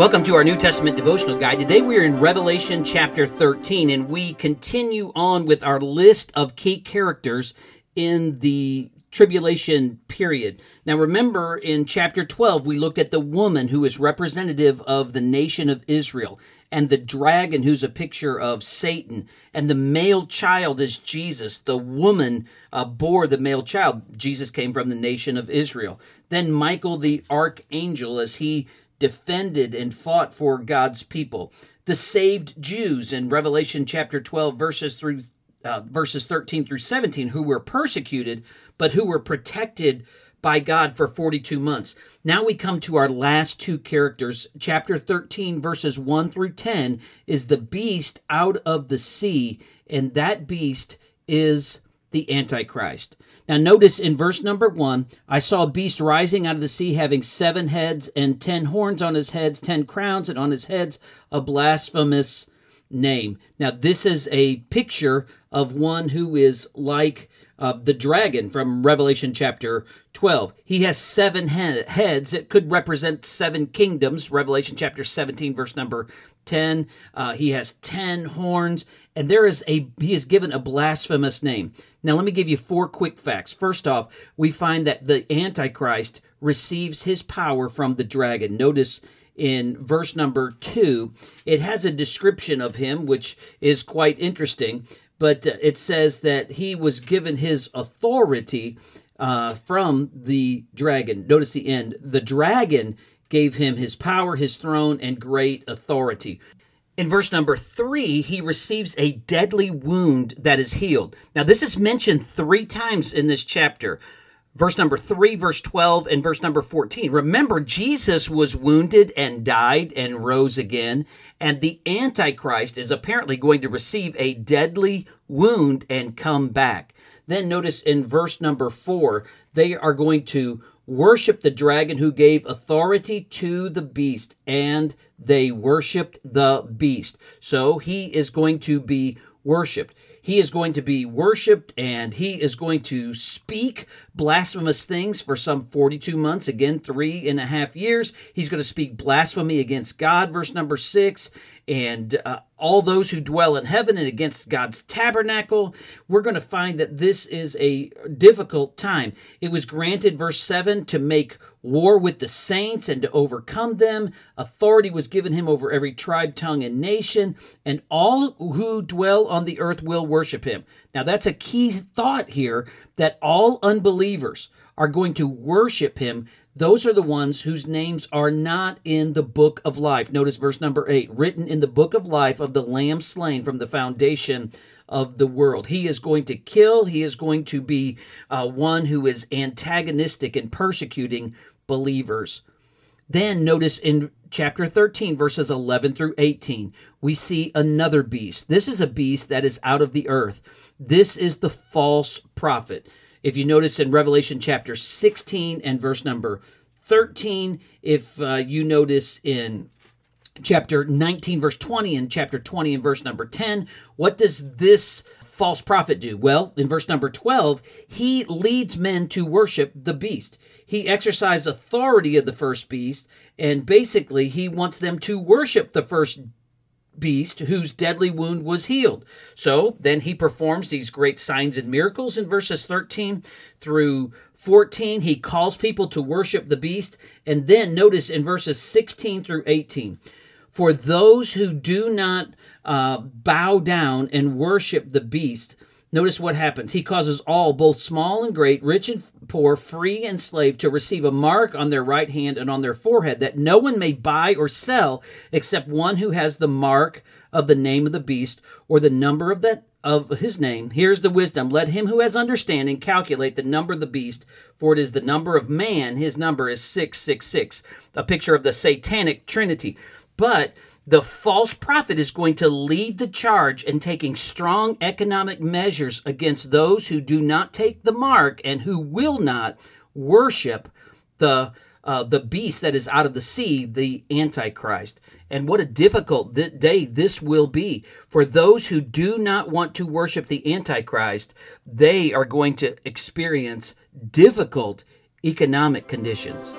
Welcome to our New Testament devotional guide. Today we are in Revelation chapter 13, and we continue on with our list of key characters in the tribulation period. Now remember, in chapter 12, we looked at the woman who is representative of the nation of Israel, and the dragon who's a picture of Satan, and the male child is Jesus. The woman bore the male child. Jesus came from the nation of Israel. Then Michael the archangel, as he defended and fought for God's people. The saved Jews in Revelation chapter 12, verses 13 through 17, who were persecuted, but who were protected by God for 42 months. Now we come to our last two characters. Chapter 13, verses 1 through 10, is the beast out of the sea, and that beast is the Antichrist. Now notice in verse number 1, I saw a beast rising out of the sea, having 7 heads and 10 horns on his heads, 10 crowns, and on his heads a blasphemous name. Now this is a picture of one who is like the dragon from Revelation chapter 12. He has 7 heads. It could represent 7 kingdoms, Revelation chapter 17, verse number 10. He has 10 horns, and he is given a blasphemous name. Now, let me give you 4 quick facts. First off, we find that the Antichrist receives his power from the dragon. Notice in verse number 2, it has a description of him, which is quite interesting, but it says that he was given his authority from the dragon. Notice the end. The dragon gave him his power, his throne, and great authority. In verse number 3, he receives a deadly wound that is healed. Now, this is mentioned 3 times in this chapter. Verse number 3, verse 12, and verse number 14. Remember, Jesus was wounded and died and rose again, and the Antichrist is apparently going to receive a deadly wound and come back. Then notice in verse number 4, they are going to worship the dragon who gave authority to the beast, and they worshiped the beast. So he is going to be worshipped. He is going to be worshipped, and he is going to speak blasphemous things for some 42 months, again, 3.5 years. He's going to speak blasphemy against God, verse number 6, and all those who dwell in heaven and against God's tabernacle. We're going to find that this is a difficult time. It was granted, verse 7, to make war with the saints and to overcome them. Authority was given him over every tribe, tongue, and nation, and all who dwell on the earth will worship him. Now, that's a key thought here, that all unbelievers are going to worship him. Those are the ones whose names are not in the book of life. Notice verse number 8, written in the book of life of the Lamb slain from the foundation of the world. He is going to kill. He is going to be one who is antagonistic and persecuting believers. Then notice in chapter 13, verses 11 through 18, we see another beast. This is a beast that is out of the earth. This is the false prophet. If you notice in Revelation chapter 16 and verse number 13, if you notice in chapter 19, verse 20, and chapter 20 and verse number 10, what does this false prophet do? Well, in verse number 12, he leads men to worship the beast. He exercised authority of the first beast, and basically he wants them to worship the first beast whose deadly wound was healed. So then he performs these great signs and miracles in verses 13 through 14. He calls people to worship the beast. And then notice in verses 16 through 18, for those who do not bow down and worship the beast, notice what happens. He causes all, both small and great, rich and poor, free and slave, to receive a mark on their right hand and on their forehead, that no one may buy or sell except one who has the mark of the name of the beast or the number of his name. Here's the wisdom. Let him who has understanding calculate the number of the beast, for it is the number of man. His number is 666, a picture of the satanic trinity. But the false prophet is going to lead the charge in taking strong economic measures against those who do not take the mark and who will not worship the beast that is out of the sea, the Antichrist. And what a difficult day this will be. For those who do not want to worship the Antichrist, they are going to experience difficult economic conditions.